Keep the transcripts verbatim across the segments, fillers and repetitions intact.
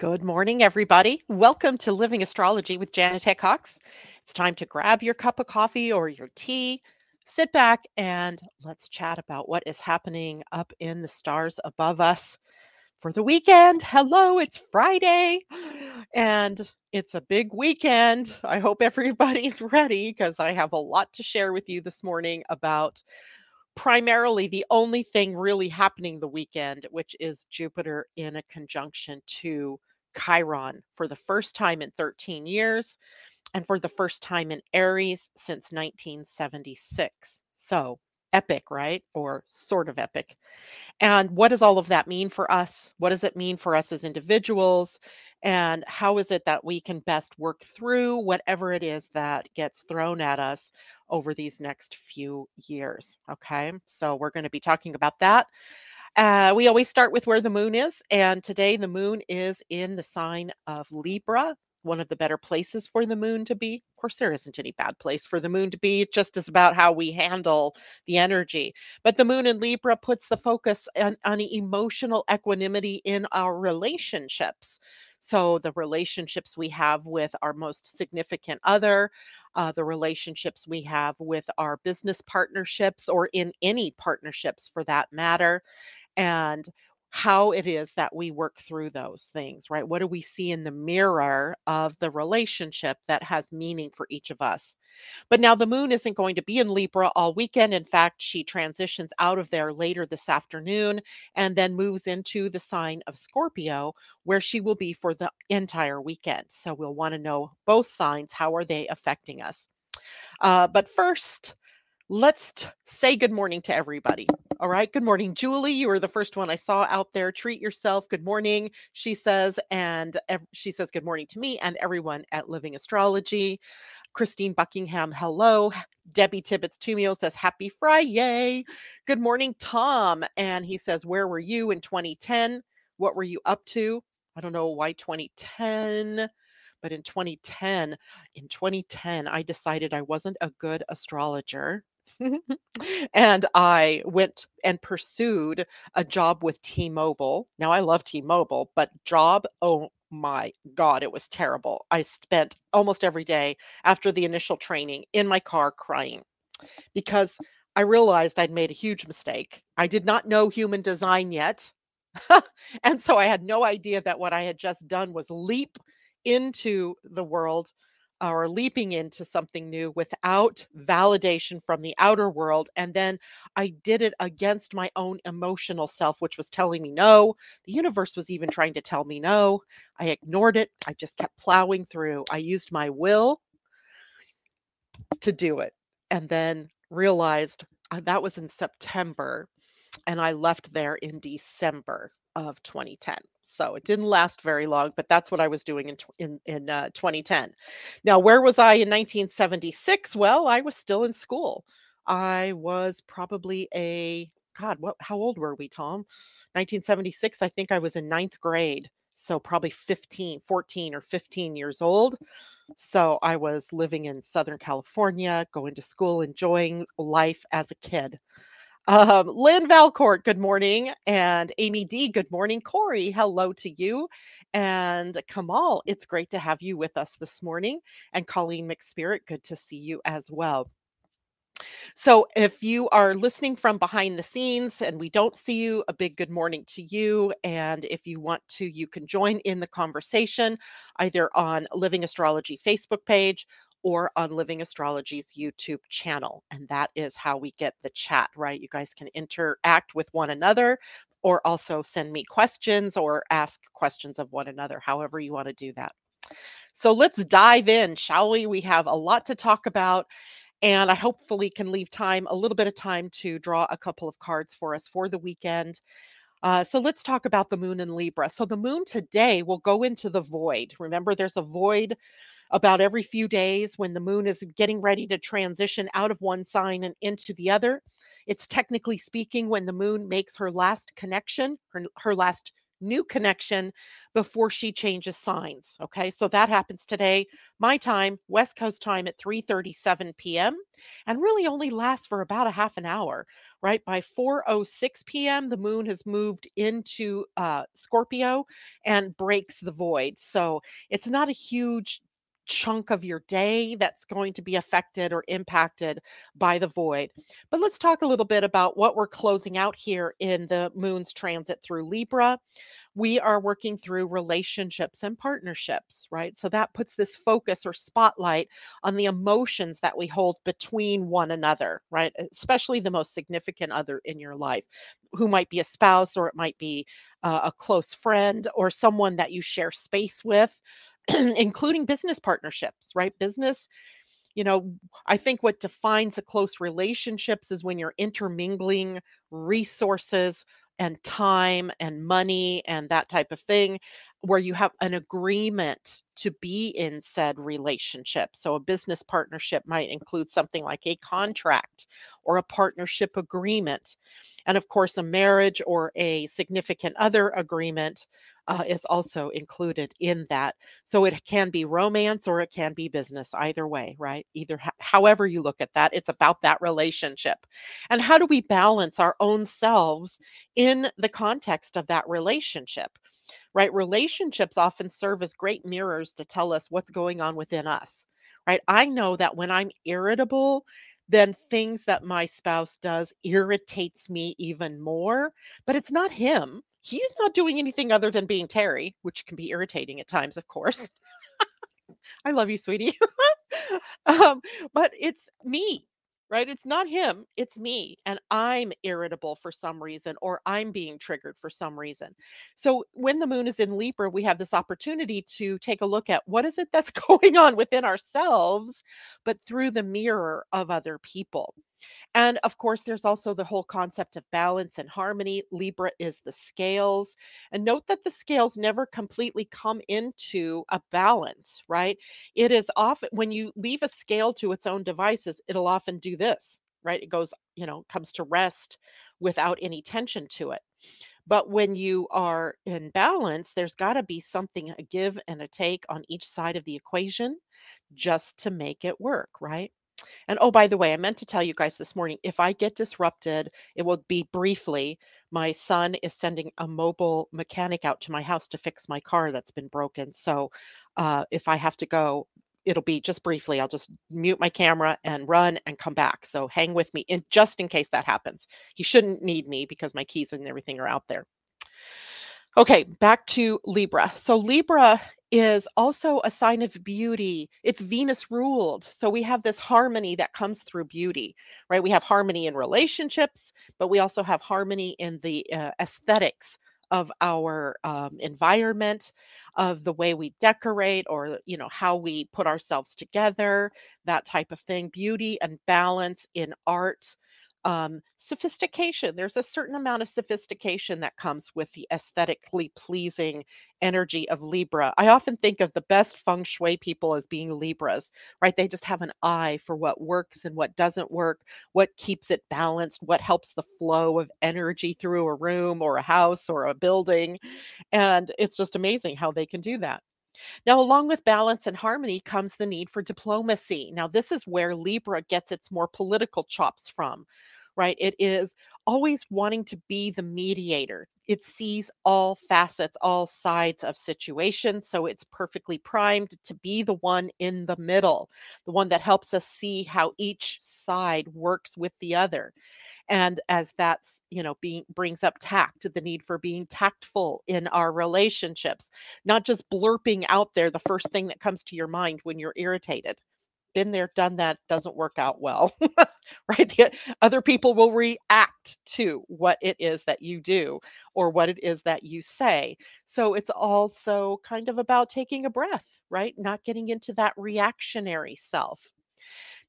Good morning, everybody. Welcome to Living Astrology with Janet Hickox. It's time to grab your cup of coffee or your tea, sit back, and let's chat about what is happening up in the stars above us for the weekend. Hello, it's Friday, and it's a big weekend. I hope everybody's ready because I have a lot to share with you this morning about primarily the only thing really happening the weekend, which is Jupiter in a conjunction to Chiron for the first time in thirteen years and for the first time in Aries since nineteen seventy-six. So epic, right? Or sort of epic. And what does all of that mean for us? What does it mean for us as individuals? And how is it that we can best work through whatever it is that gets thrown at us over these next few years? Okay, so we're going to be talking about that. Uh, we always start with where the moon is. And today the moon is in the sign of Libra, one of the better places for the moon to be. Of course, there isn't any bad place for the moon to be. It just is about how we handle the energy. But the moon in Libra puts the focus on, on emotional equanimity in our relationships. So the relationships we have with our most significant other, uh, the relationships we have with our business partnerships, or in any partnerships for that matter, and how it is that we work through those things, right? What do we see in the mirror of the relationship that has meaning for each of us? But now the moon isn't going to be in Libra all weekend. In fact, she transitions out of there later this afternoon and then moves into the sign of Scorpio, where she will be for the entire weekend. So we'll want to know both signs. How are they affecting us? Uh, but first, let's t- say good morning to everybody. All right. Good morning, Julie. You were the first one I saw out there. Treat yourself. Good morning, she says. And ev- she says good morning to me and everyone at Living Astrology. Christine Buckingham, hello. Debbie Tibbetts-Tumio says, happy Friday. Good morning, Tom. And he says, where were you in twenty ten? What were you up to? I don't know why twenty ten. But in twenty ten, in twenty ten, I decided I wasn't a good astrologer. And I went and pursued a job with T-Mobile. Now, I love T-Mobile, but job, oh my God, it was terrible. I spent almost every day after the initial training in my car crying because I realized I'd made a huge mistake. I did not know Human Design yet. And so I had no idea that what I had just done was leap into the world, or leaping into something new without validation from the outer world. And then I did it against my own emotional self, which was telling me no. The universe was even trying to tell me no. I ignored it. I just kept plowing through. I used my will to do it. And then realized uh, that was in September. And I left there in December of twenty ten. So it didn't last very long, but that's what I was doing in in, in uh, twenty ten. Now, where was I in nineteen seventy-six? Well, I was still in school. I was probably a, God, what? How old were we, Tom? nineteen seventy-six, I think I was in ninth grade. So probably fifteen, fourteen or fifteen years old. So I was living in Southern California, going to school, enjoying life as a kid. Um, Lynn Valcourt, good morning. And Amy D, good morning. Corey, hello to you. And Kamal, it's great to have you with us this morning. And Colleen McSpirit, good to see you as well. So if you are listening from behind the scenes and we don't see you, a big good morning to you. And if you want to, you can join in the conversation either on Living Astrology Facebook page or on Living Astrology's YouTube channel. And that is how we get the chat, right? You guys can interact with one another or also send me questions or ask questions of one another, however you want to do that. So let's dive in, shall we? We have a lot to talk about. And I hopefully can leave time, a little bit of time to draw a couple of cards for us for the weekend. Uh, so let's talk about the moon in Libra. So the moon today will go into the void. Remember, there's a void about every few days when the moon is getting ready to transition out of one sign and into the other. It's technically speaking when the moon makes her last connection, her, her last new connection before she changes signs. Okay, so that happens today, my time, West Coast time at three thirty-seven p.m. and really only lasts for about a half an hour, right? By four oh six p.m., the moon has moved into uh, Scorpio and breaks the void. So it's not a huge chunk of your day that's going to be affected or impacted by the void. But let's talk a little bit about what we're closing out here in the moon's transit through Libra. We are working through relationships and partnerships, right? So that puts this focus or spotlight on the emotions that we hold between one another, right? Especially the most significant other in your life, who might be a spouse, or it might be uh, a close friend or someone that you share space with, including business partnerships, right? Business, you know, I think what defines a close relationships is when you're intermingling resources and time and money and that type of thing, where you have an agreement to be in said relationship. So a business partnership might include something like a contract or a partnership agreement. And of course, a marriage or a significant other agreement Uh, is also included in that. So it can be romance or it can be business, either way, right? Either, ha- however you look at that, it's about that relationship. And how do we balance our own selves in the context of that relationship, right? Relationships often serve as great mirrors to tell us what's going on within us, right? I know that when I'm irritable, then things that my spouse does irritates me even more, but it's not him. He's not doing anything other than being Terry, which can be irritating at times, of course. I love you, sweetie. um, but it's me, right? It's not him, it's me. And I'm irritable for some reason, or I'm being triggered for some reason. So when the moon is in Libra, we have this opportunity to take a look at what is it that's going on within ourselves, but through the mirror of other people. And of course, there's also the whole concept of balance and harmony. Libra is the scales. And note that the scales never completely come into a balance, right? It is often, when you leave a scale to its own devices, it'll often do this, right? It goes, you know, comes to rest without any tension to it. But when you are in balance, there's got to be something, a give and a take on each side of the equation just to make it work, right? And oh, by the way, I meant to tell you guys this morning, if I get disrupted, it will be briefly. My son is sending a mobile mechanic out to my house to fix my car that's been broken. So uh, if I have to go, it'll be just briefly. I'll just mute my camera and run and come back. So hang with me in, just in case that happens. He shouldn't need me because my keys and everything are out there. Okay, back to Libra. So Libra is also a sign of beauty. It's Venus ruled. So we have this harmony that comes through beauty, right? We have harmony in relationships, but we also have harmony in the uh, aesthetics of our um, environment, of the way we decorate, or, you know, how we put ourselves together, that type of thing. Beauty and balance in art. Um, sophistication. There's a certain amount of sophistication that comes with the aesthetically pleasing energy of Libra. I often think of the best feng shui people as being Libras, right? They just have an eye for what works and what doesn't work, what keeps it balanced, what helps the flow of energy through a room or a house or a building. And it's just amazing how they can do that. Now, along with balance and harmony comes the need for diplomacy. Now, this is where Libra gets its more political chops from, right? It is always wanting to be the mediator. It sees all facets, all sides of situations, so it's perfectly primed to be the one in the middle, the one that helps us see how each side works with the other. And as that's, you know, being brings up tact, the need for being tactful in our relationships, not just blurping out there the first thing that comes to your mind when you're irritated. Been there, done that, doesn't work out well, right? The other people will react to what it is that you do or what it is that you say. So it's also kind of about taking a breath, right? Not getting into that reactionary self.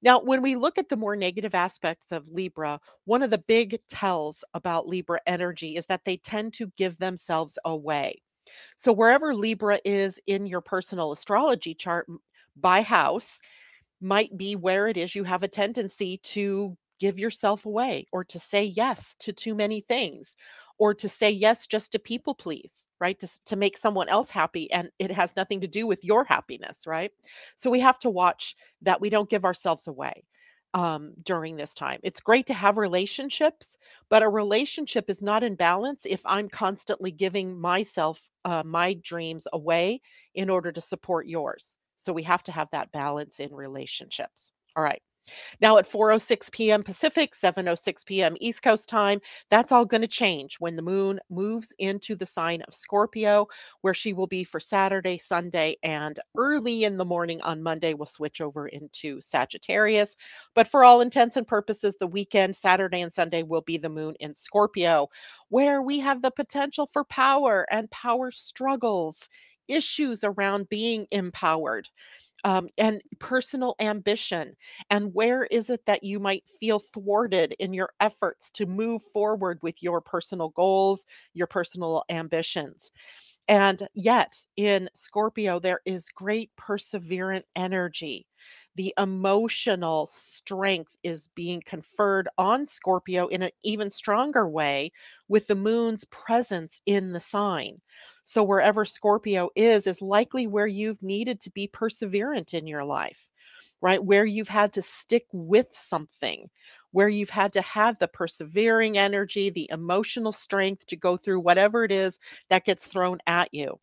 Now, when we look at the more negative aspects of Libra, one of the big tells about Libra energy is that they tend to give themselves away. So wherever Libra is in your personal astrology chart by house might be where it is you have a tendency to give yourself away or to say yes to too many things, or to say yes just to people please, right? To, to make someone else happy. And it has nothing to do with your happiness, right? So we have to watch that we don't give ourselves away um, during this time. It's great to have relationships, but a relationship is not in balance if I'm constantly giving myself, uh, my dreams away in order to support yours. So we have to have that balance in relationships. All right. Now at four oh six p.m. Pacific, seven oh six p.m. East Coast time, that's all going to change when the moon moves into the sign of Scorpio, where she will be for Saturday, Sunday, and early in the morning on Monday, we'll switch over into Sagittarius. But for all intents and purposes, the weekend, Saturday and Sunday, will be the moon in Scorpio, where we have the potential for power and power struggles, issues around being empowered. Um, and personal ambition, and where is it that you might feel thwarted in your efforts to move forward with your personal goals, your personal ambitions. And yet in Scorpio, there is great perseverant energy. The emotional strength is being conferred on Scorpio in an even stronger way with the moon's presence in the sign. So wherever Scorpio is, is likely where you've needed to be perseverant in your life, right? Where you've had to stick with something, where you've had to have the persevering energy, the emotional strength to go through whatever it is that gets thrown at you.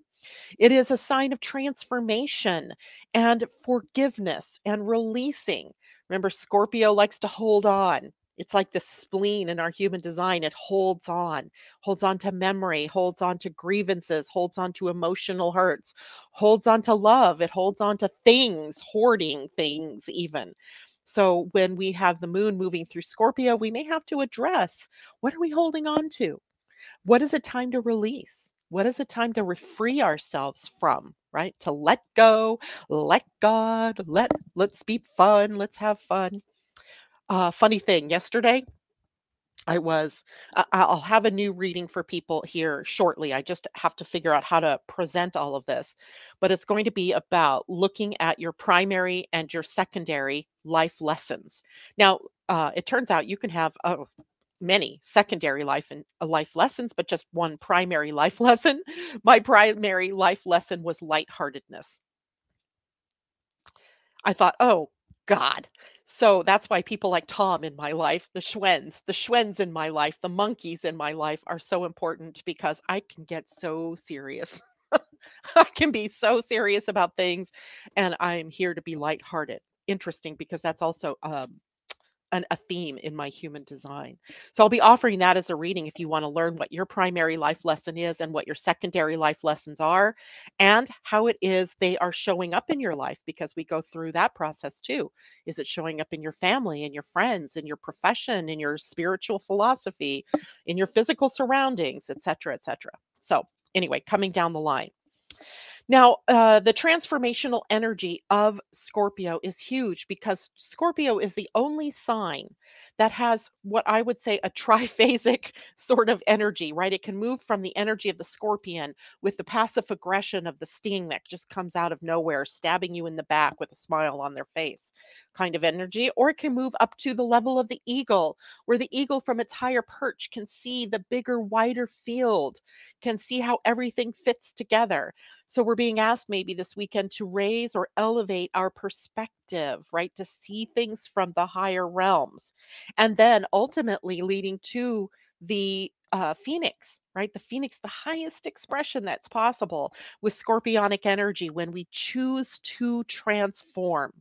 It is a sign of transformation and forgiveness and releasing. Remember, Scorpio likes to hold on. It's like the spleen in our human design. It holds on, holds on to memory, holds on to grievances, holds on to emotional hurts, holds on to love. It holds on to things, hoarding things even. So when we have the moon moving through Scorpio, we may have to address, what are we holding on to? What is it time to release? What is it time to free ourselves from, right? To let go, let God, let, let's be fun. Let's have fun. Uh, funny thing, yesterday I was, uh, I'll have a new reading for people here shortly. I just have to figure out how to present all of this, but it's going to be about looking at your primary and your secondary life lessons. Now, uh, it turns out you can have a many secondary life and life lessons, but just one primary life lesson. My primary life lesson was lightheartedness. I thought, oh God. So that's why people like Tom in my life, the Schwens, the Schwens in my life, the monkeys in my life are so important, because I can get so serious. I can be so serious about things, and I'm here to be lighthearted. Interesting, because that's also, um, An, a theme in my human design. So I'll be offering that as a reading if you want to learn what your primary life lesson is and what your secondary life lessons are and how it is they are showing up in your life, because we go through that process too. Is it showing up in your family and your friends, in your profession, in your spiritual philosophy, in your physical surroundings, et cetera, et cetera. So anyway, coming down the line. Now, uh, the transformational energy of Scorpio is huge, because Scorpio is the only sign that has what I would say a triphasic sort of energy, right? It can move from the energy of the scorpion with the passive aggression of the sting that just comes out of nowhere, stabbing you in the back with a smile on their face kind of energy, or it can move up to the level of the eagle, where the eagle from its higher perch can see the bigger, wider field, can see how everything fits together. So we're being asked maybe this weekend to raise or elevate our perspective, right? To see things from the higher realms. And then ultimately leading to the uh, Phoenix, right? The Phoenix, the highest expression that's possible with scorpionic energy when we choose to transform,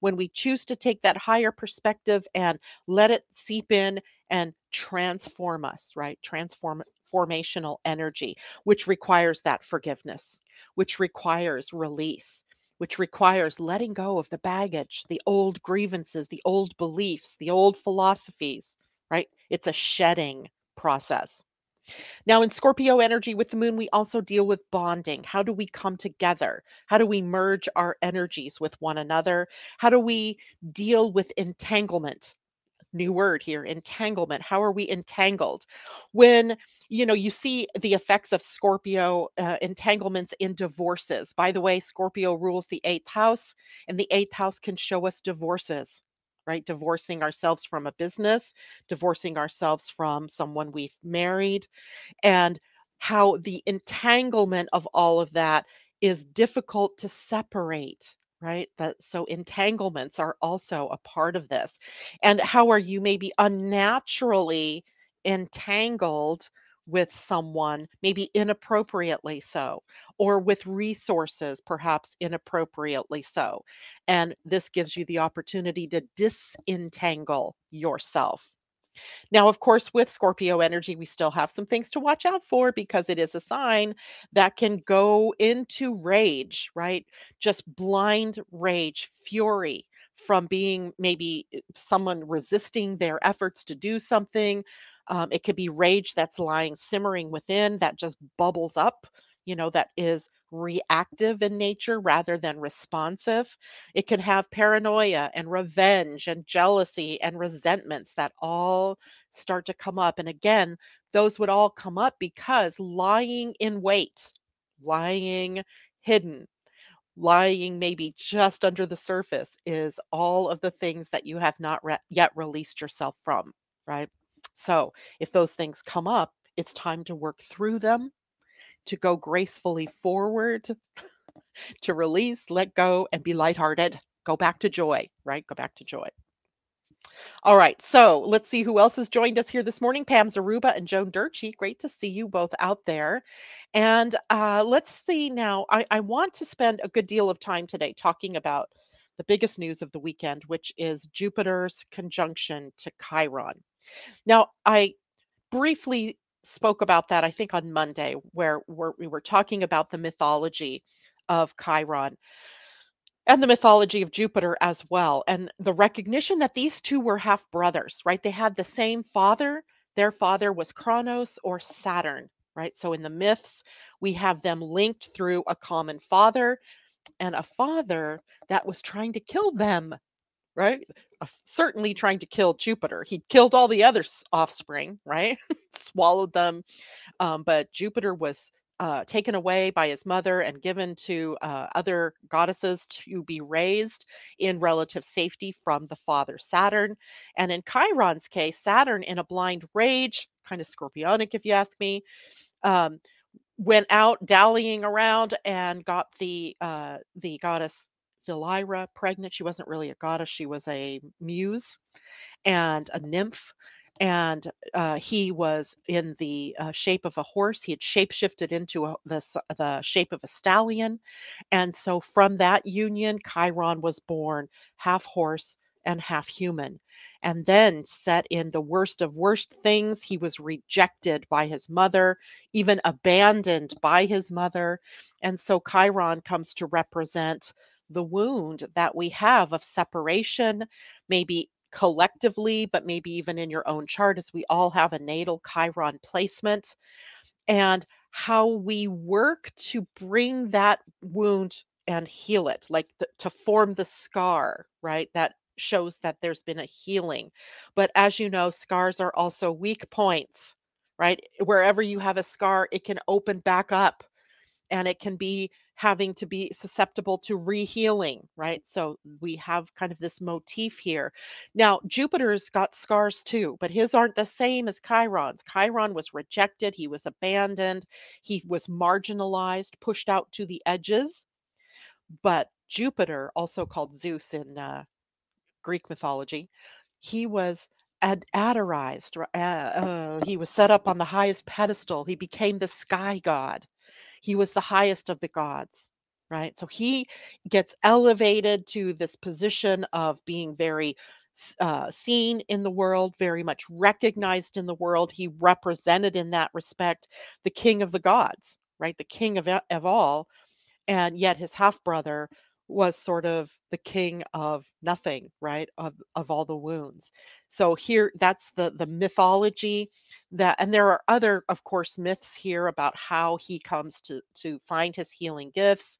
when we choose to take that higher perspective and let it seep in and transform us, right? Transform formational energy, which requires that forgiveness, which requires release, which requires letting go of the baggage, the old grievances, the old beliefs, the old philosophies, right? It's a shedding process. Now, in Scorpio energy with the moon, we also deal with bonding. How do we come together? How do we merge our energies with one another? How do we deal with entanglement? New word here, entanglement. How are we entangled? When, you know, you see the effects of Scorpio uh, entanglements in divorces. By the way, Scorpio rules the eighth house, and the eighth house can show us divorces. right? Divorcing ourselves from a business, divorcing ourselves from someone we've married, and how the entanglement of all of that is difficult to separate, right? That, so entanglements are also a part of this. And how are you maybe unnaturally entangled with someone, maybe inappropriately so, or with resources, perhaps inappropriately so. And this gives you the opportunity to disentangle yourself. Now, of course, with Scorpio energy, we still have some things to watch out for because it is a sign that can go into rage, right? Just blind rage, fury from being maybe someone resisting their efforts to do something. Um, it could be rage that's lying simmering within that just bubbles up, you know, that is reactive in nature rather than responsive. It can have paranoia and revenge and jealousy and resentments that all start to come up. And again, those would all come up because lying in wait, lying hidden, lying maybe just under the surface is all of the things that you have not re- yet released yourself from, right? So if those things come up, it's time to work through them, to go gracefully forward, to release, let go, and be lighthearted. Go back to joy, right? Go back to joy. All right. So let's see who else has joined us here this morning. Pam Zaruba and Joan Durchee. Great to see you both out there. And uh, let's see now. I, I want to spend a good deal of time today talking about the biggest news of the weekend, which is Jupiter's conjunction to Chiron. Now, I briefly spoke about that, I think, on Monday, where we're, we were talking about the mythology of Chiron and the mythology of Jupiter as well, and the recognition that these two were half brothers, right? They had the same father. Their father was Kronos or Saturn, right? So in the myths, we have them linked through a common father and a father that was trying to kill them, right? Certainly trying to kill Jupiter. He killed all the other offspring, right? Swallowed them. Um, but Jupiter was uh, taken away by his mother and given to uh, other goddesses to be raised in relative safety from the father Saturn. And in Chiron's case, Saturn, in a blind rage, kind of scorpionic if you ask me, um, went out dallying around and got the uh, the goddess Delira pregnant. She wasn't really a goddess. She was a muse and a nymph. And uh, he was in the uh, shape of a horse. He had shapeshifted into a, the, the shape of a stallion. And so from that union, Chiron was born half horse and half human. And then set in the worst of worst things. He was rejected by his mother, even abandoned by his mother. And so Chiron comes to represent the wound that we have of separation, maybe collectively, but maybe even in your own chart, as we all have a natal Chiron placement, and how we work to bring that wound and heal it, like the, to form the scar, right? That shows that there's been a healing. But as you know, scars are also weak points, right? Wherever you have a scar, it can open back up and it can be having to be susceptible to rehealing, right? So we have kind of this motif here. Now, Jupiter's got scars too, but his aren't the same as Chiron's. Chiron was rejected. He was abandoned. He was marginalized, pushed out to the edges. But Jupiter, also called Zeus in uh, Greek mythology, he was Ad- adorized. Uh, uh, he was set up on the highest pedestal. He became the sky god. He was the highest of the gods, right? So he gets elevated to this position of being very uh, seen in the world, very much recognized in the world. He represented in that respect the king of the gods, right? The king of, of all. And yet his half-brother was sort of the king of nothing, right? Of of all the wounds. So here, that's the the mythology that, and there are other, of course, myths here about how he comes to to find his healing gifts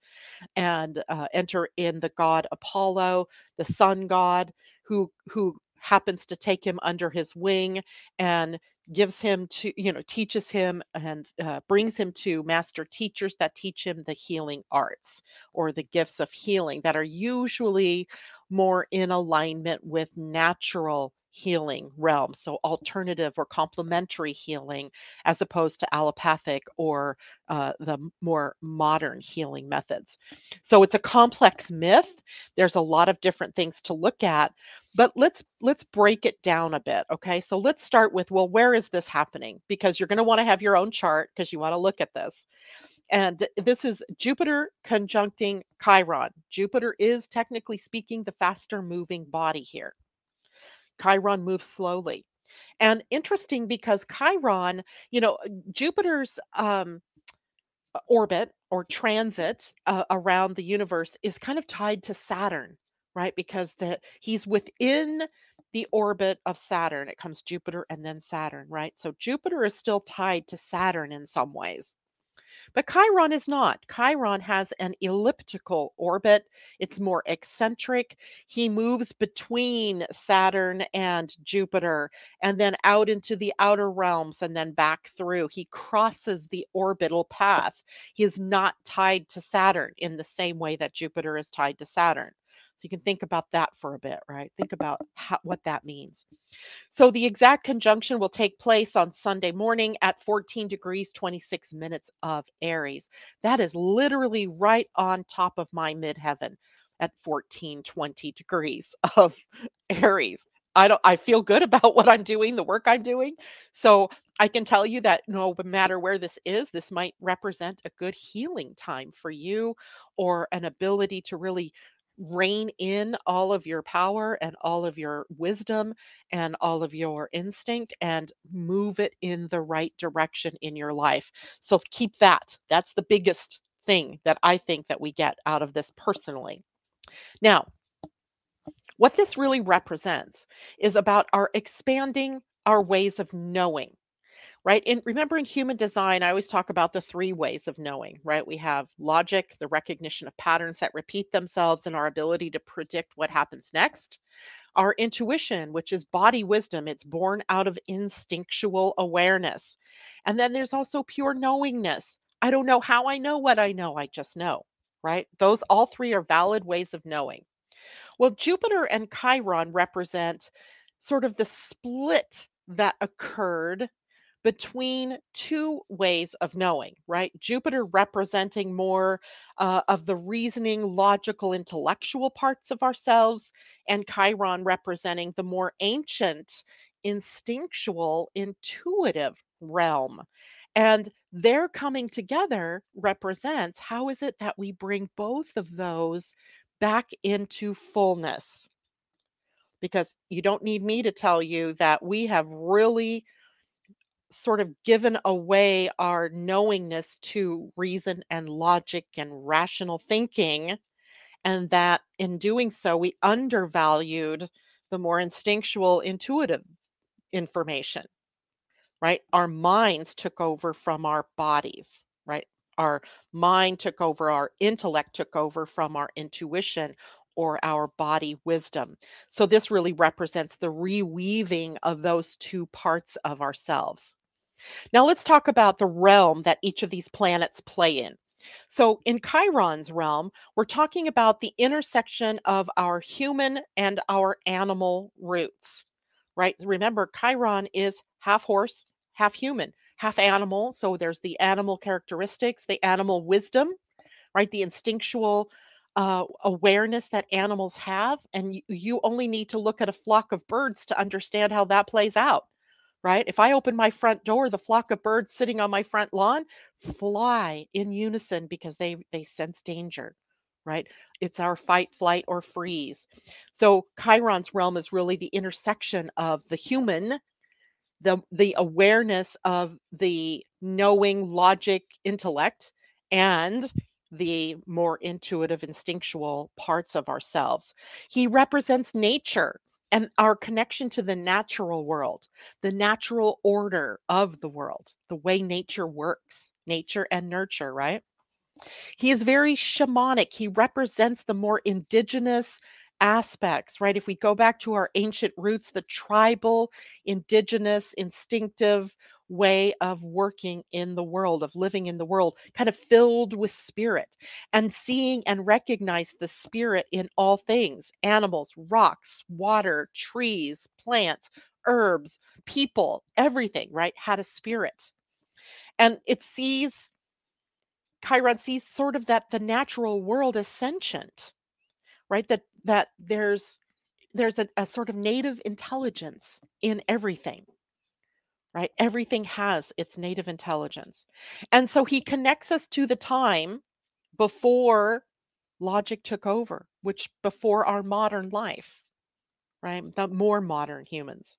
and uh, enter in the god Apollo, the sun god, who who happens to take him under his wing and gives him to, you know, teaches him and uh, brings him to master teachers that teach him the healing arts or the gifts of healing that are usually more in alignment with natural healing realms. So alternative or complementary healing, as opposed to allopathic or uh, the more modern healing methods. So it's a complex myth. There's a lot of different things to look at, but let's let's break it down a bit. Okay, so let's start with, well, where is this happening? Because you're going to want to have your own chart because you want to look at this. And this is Jupiter conjuncting Chiron. Jupiter is, technically speaking, the faster moving body here. Chiron moves slowly. And interesting, because Chiron, you know, Jupiter's um, orbit or transit uh, around the universe is kind of tied to Saturn, right? Because the, he's within the orbit of Saturn. It comes Jupiter and then Saturn, right? So Jupiter is still tied to Saturn in some ways. But Chiron is not. Chiron has an elliptical orbit. It's more eccentric. He moves between Saturn and Jupiter and then out into the outer realms and then back through. He crosses the orbital path. He is not tied to Saturn in the same way that Jupiter is tied to Saturn. So you can think about that for a bit, right? Think about how, what that means. So the exact conjunction will take place on Sunday morning at fourteen degrees, twenty-six minutes of Aries. That is literally right on top of my midheaven at fourteen twenty degrees of Aries. I don't, I feel good about what I'm doing, the work I'm doing. So I can tell you that no matter where this is, this might represent a good healing time for you, or an ability to really rein in all of your power and all of your wisdom and all of your instinct and move it in the right direction in your life. So keep that. That's the biggest thing that I think that we get out of this personally. Now, what this really represents is about our expanding our ways of knowing. Right. And remember, in human design, I always talk about the three ways of knowing, right? We have logic, the recognition of patterns that repeat themselves and our ability to predict what happens next. Our intuition, which is body wisdom. It's born out of instinctual awareness. And then there's also pure knowingness. I don't know how I know what I know. I just know, right? Those all three are valid ways of knowing. Well, Jupiter and Chiron represent sort of the split that occurred between two ways of knowing, right? Jupiter representing more uh, of the reasoning, logical, intellectual parts of ourselves, and Chiron representing the more ancient, instinctual, intuitive realm. And their coming together represents how is it that we bring both of those back into fullness? Because you don't need me to tell you that we have really sort of given away our knowingness to reason and logic and rational thinking, and that in doing so, we undervalued the more instinctual, intuitive information, right? Our minds took over from our bodies, right? Our mind took over, our intellect took over from our intuition or our body wisdom. So this really represents the reweaving of those two parts of ourselves. Now let's talk about the realm that each of these planets play in. So in Chiron's realm, we're talking about the intersection of our human and our animal roots, right? Remember, Chiron is half horse, half human, half animal. So there's the animal characteristics, the animal wisdom, right? The instinctual Uh, awareness that animals have, and you, you only need to look at a flock of birds to understand how that plays out, right? If I open my front door, the flock of birds sitting on my front lawn fly in unison because they they sense danger, right? It's our fight, flight, or freeze. So Chiron's realm is really the intersection of the human, the the awareness of the knowing, logic, intellect, and the more intuitive, instinctual parts of ourselves. He represents nature and our connection to the natural world, the natural order of the world, the way nature works, nature and nurture, right? He is very shamanic. He represents the more indigenous, aspects, right? If we go back to our ancient roots, the tribal, indigenous, instinctive way of working in the world, of living in the world, kind of filled with spirit and seeing and recognize the spirit in all things, animals, rocks, water, trees, plants, herbs, people, everything, right? Had a spirit. And it sees, Chiron sees sort of that the natural world as sentient, right? That that there's there's a, a sort of native intelligence in everything, right? Everything has its native intelligence. And so he connects us to the time before logic took over, which before our modern life, right? The more modern humans.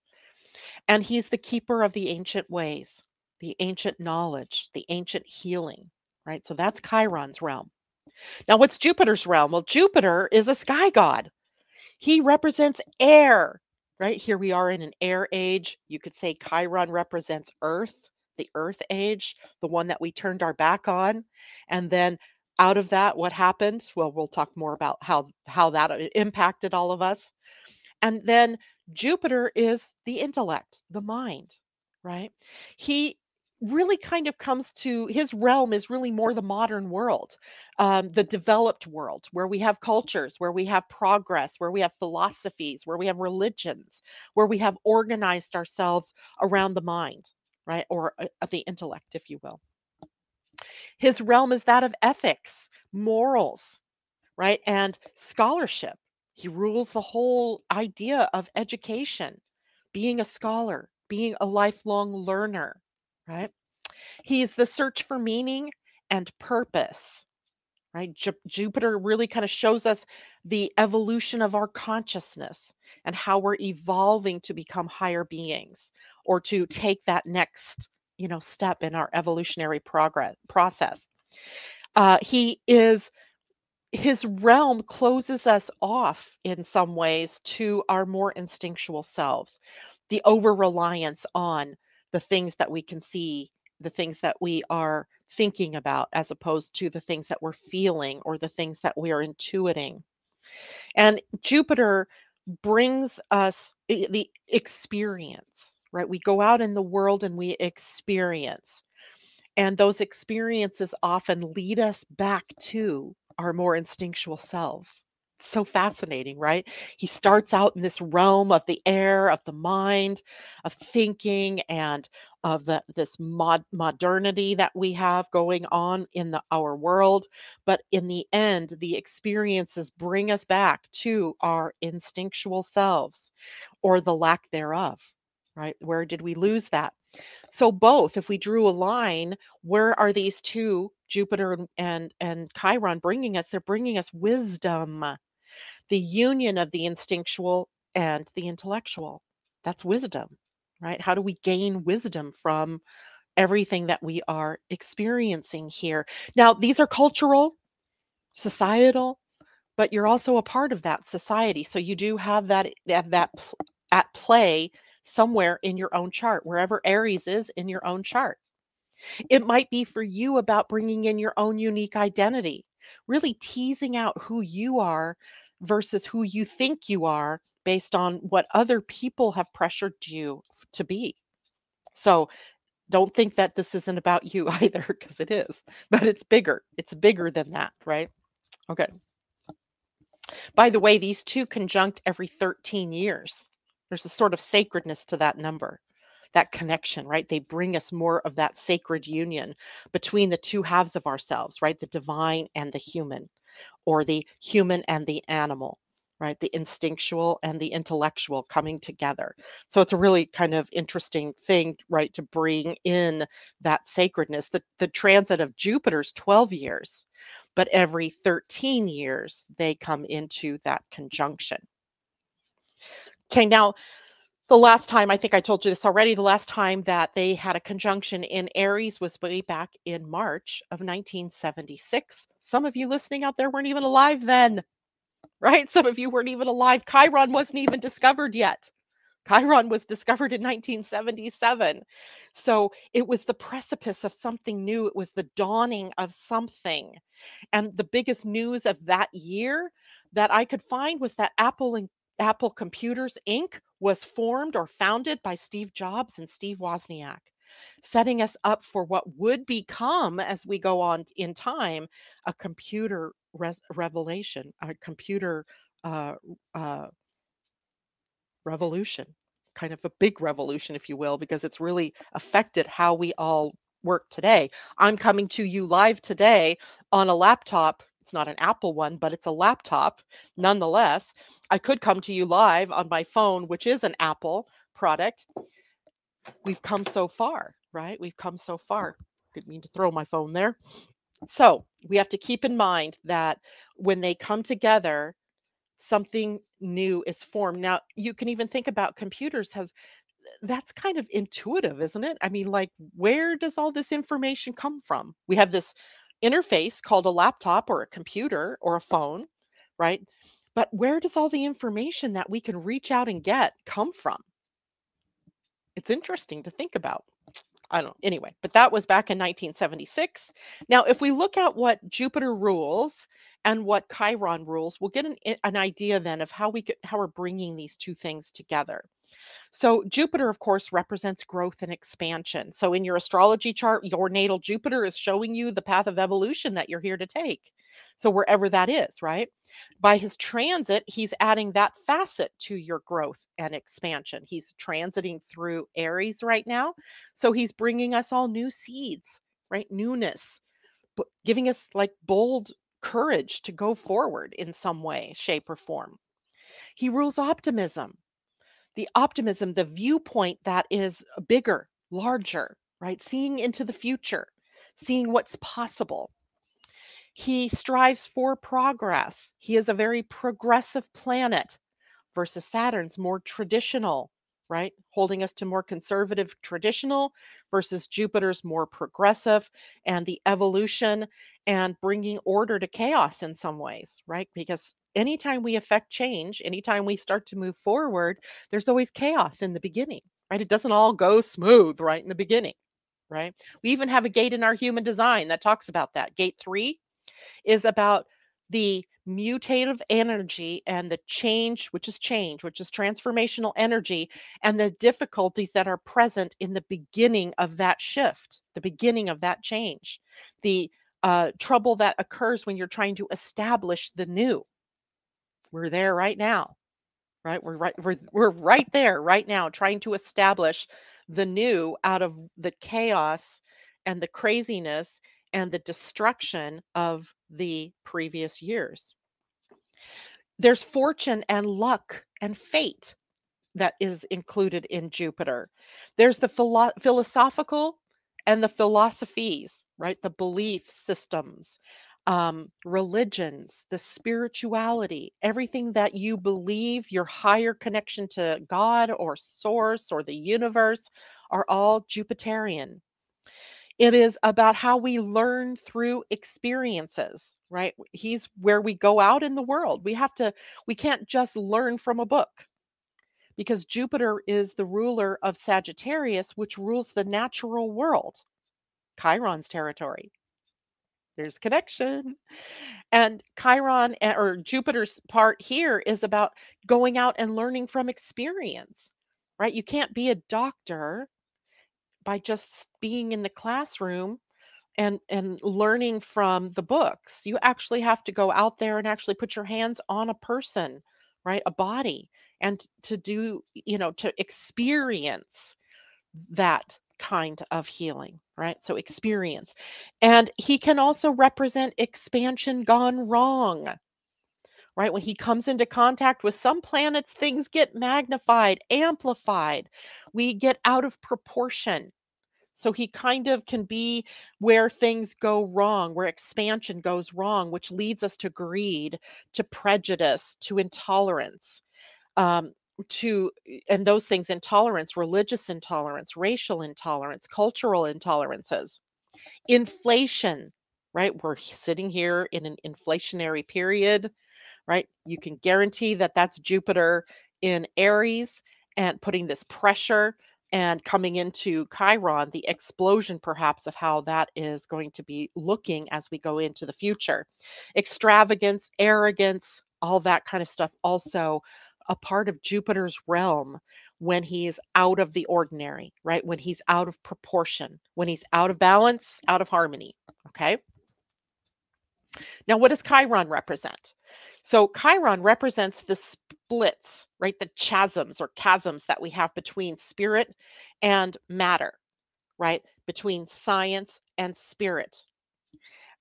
And he's the keeper of the ancient ways, the ancient knowledge, the ancient healing, right? So that's Chiron's realm. Now, what's Jupiter's realm? Well, Jupiter is a sky god. He represents air, right? Here we are in an air age. You could say Chiron represents Earth, the Earth age, the one that we turned our back on. And then out of that, what happened? Well, we'll talk more about how, how that impacted all of us. And then Jupiter is the intellect, the mind, right? He really kind of comes to, his realm is really more the modern world, um, the developed world, where we have cultures, where we have progress, where we have philosophies, where we have religions, where we have organized ourselves around the mind, right? Or uh, the intellect, if you will. His realm is that of ethics, morals, right? And scholarship. He rules the whole idea of education, being a scholar, being a lifelong learner, right? He's the search for meaning and purpose, right? Ju- Jupiter really kind of shows us the evolution of our consciousness and how we're evolving to become higher beings or to take that next, you know, step in our evolutionary progress process. Uh, he is, his realm closes us off in some ways to our more instinctual selves, the over-reliance on the things that we can see, the things that we are thinking about, as opposed to the things that we're feeling or the things that we are intuiting. And Jupiter brings us the experience, right? We go out in the world and we experience. And those experiences often lead us back to our more instinctual selves. So fascinating, right? He starts out in this realm of the air, of the mind, of thinking, and of the this mod- modernity that we have going on in the, our world. But in the end, the experiences bring us back to our instinctual selves, or the lack thereof, right? Where did we lose that? So both, if we drew a line, where are these two, Jupiter and, and, and Chiron, bringing us? They're bringing us wisdom. The union of the instinctual and the intellectual. That's wisdom, right? How do we gain wisdom from everything that we are experiencing here? Now, these are cultural, societal, but you're also a part of that society. So you do have that, that, that at play somewhere in your own chart, wherever Aries is in your own chart. It might be for you about bringing in your own unique identity, really teasing out who you are versus who you think you are based on what other people have pressured you to be. So don't think that this isn't about you either, because it is, but it's bigger. It's bigger than that, right? Okay. By the way, these two conjunct every thirteen years. There's a sort of sacredness to that number, that connection, right? They bring us more of that sacred union between the two halves of ourselves, right? The divine and the human, or the human and the animal, right? The instinctual and the intellectual coming together. So it's a really kind of interesting thing, right? To bring in that sacredness. The, the transit of Jupiter's twelve years, but every thirteen years, they come into that conjunction. Okay, now, the last time, I think I told you this already, the last time that they had a conjunction in Aries was way back in March of nineteen seventy-six. Some of you listening out there weren't even alive then, right? Some of you weren't even alive. Chiron wasn't even discovered yet, Chiron was discovered in nineteen seventy-seven. So it was the precipice of something new. It was the dawning of something. And the biggest news of that year that I could find was that Apple and Apple Computers, Incorporated was formed or founded by Steve Jobs and Steve Wozniak, setting us up for what would become, as we go on in time, a computer res- revelation, a computer uh, uh, revolution, kind of a big revolution, if you will, because it's really affected how we all work today. I'm coming to you live today on a laptop. It's not an Apple one, but it's a laptop nonetheless. I could come to you live on my phone, which is an Apple product. We've come so far, right? We've come so far. Didn't mean to throw my phone there. So we have to keep in mind that when they come together, something new is formed. Now, you can even think about computers has that's kind of intuitive, isn't it? I mean, like, where does all this information come from? We have this interface called a laptop or a computer or a phone, right? But where does all the information that we can reach out and get come from? It's interesting to think about. I don't know. Anyway, but that was back in nineteen seventy-six. Now, if we look at what Jupiter rules and what Chiron rules, we'll get an, an idea then of how we could, how we're bringing these two things together. So Jupiter, of course, represents growth and expansion. So in your astrology chart, your natal Jupiter is showing you the path of evolution that you're here to take. So wherever that is, right? By his transit, he's adding that facet to your growth and expansion. He's transiting through Aries right now. So he's bringing us all new seeds, right? Newness, giving us like bold courage to go forward in some way, shape, or form. He rules optimism. The optimism, the viewpoint that is bigger, larger, right? Seeing into the future, seeing what's possible. He strives for progress. He is a very progressive planet versus Saturn's more traditional, right? Holding us to more conservative traditional versus Jupiter's more progressive and the evolution and bringing order to chaos in some ways, right? Because anytime we affect change, anytime we start to move forward, there's always chaos in the beginning, right? It doesn't all go smooth right in the beginning, right? We even have a gate in our Human Design that talks about that. Gate three is about the mutative energy and the change, which is change, which is transformational energy, and the difficulties that are present in the beginning of that shift, the beginning of that change, the uh, trouble that occurs when you're trying to establish the new. We're there right now, right? We're right, we're, we're right there right now, trying to establish the new out of the chaos and the craziness and the destruction of the previous years. There's fortune and luck and fate that is included in Jupiter. There's the philo- philosophical and the philosophies, right? The belief systems, um, religions, the spirituality, everything that you believe, your higher connection to God or source or the universe are all Jupiterian. It is about how we learn through experiences, right? He's where we go out in the world. We have to, we can't just learn from a book because Jupiter is the ruler of Sagittarius, which rules the natural world, Chiron's territory. There's connection. And Chiron or Jupiter's part here is about going out and learning from experience, right? You can't be a doctor by just being in the classroom and, and learning from the books. You actually have to go out there and actually put your hands on a person, right? A body, and to do, you know, to experience that kind of healing, right? So experience. And he can also represent expansion gone wrong, right? When he comes into contact with some planets, things get magnified, amplified. We get out of proportion. So he kind of can be where things go wrong, where expansion goes wrong, which leads us to greed, to prejudice, to intolerance, um, to, and those things, intolerance, religious intolerance, racial intolerance, cultural intolerances, inflation, right? We're sitting here in an inflationary period, right? You can guarantee that that's Jupiter in Aries and putting this pressure and coming into Chiron, the explosion perhaps of how that is going to be looking as we go into the future. Extravagance, arrogance, all that kind of stuff also a part of Jupiter's realm when he is out of the ordinary, right? When he's out of proportion, when he's out of balance, out of harmony, okay? Now, what does Chiron represent? So Chiron represents the splits, right? The chasms or chasms that we have between spirit and matter, right? Between science and spirit,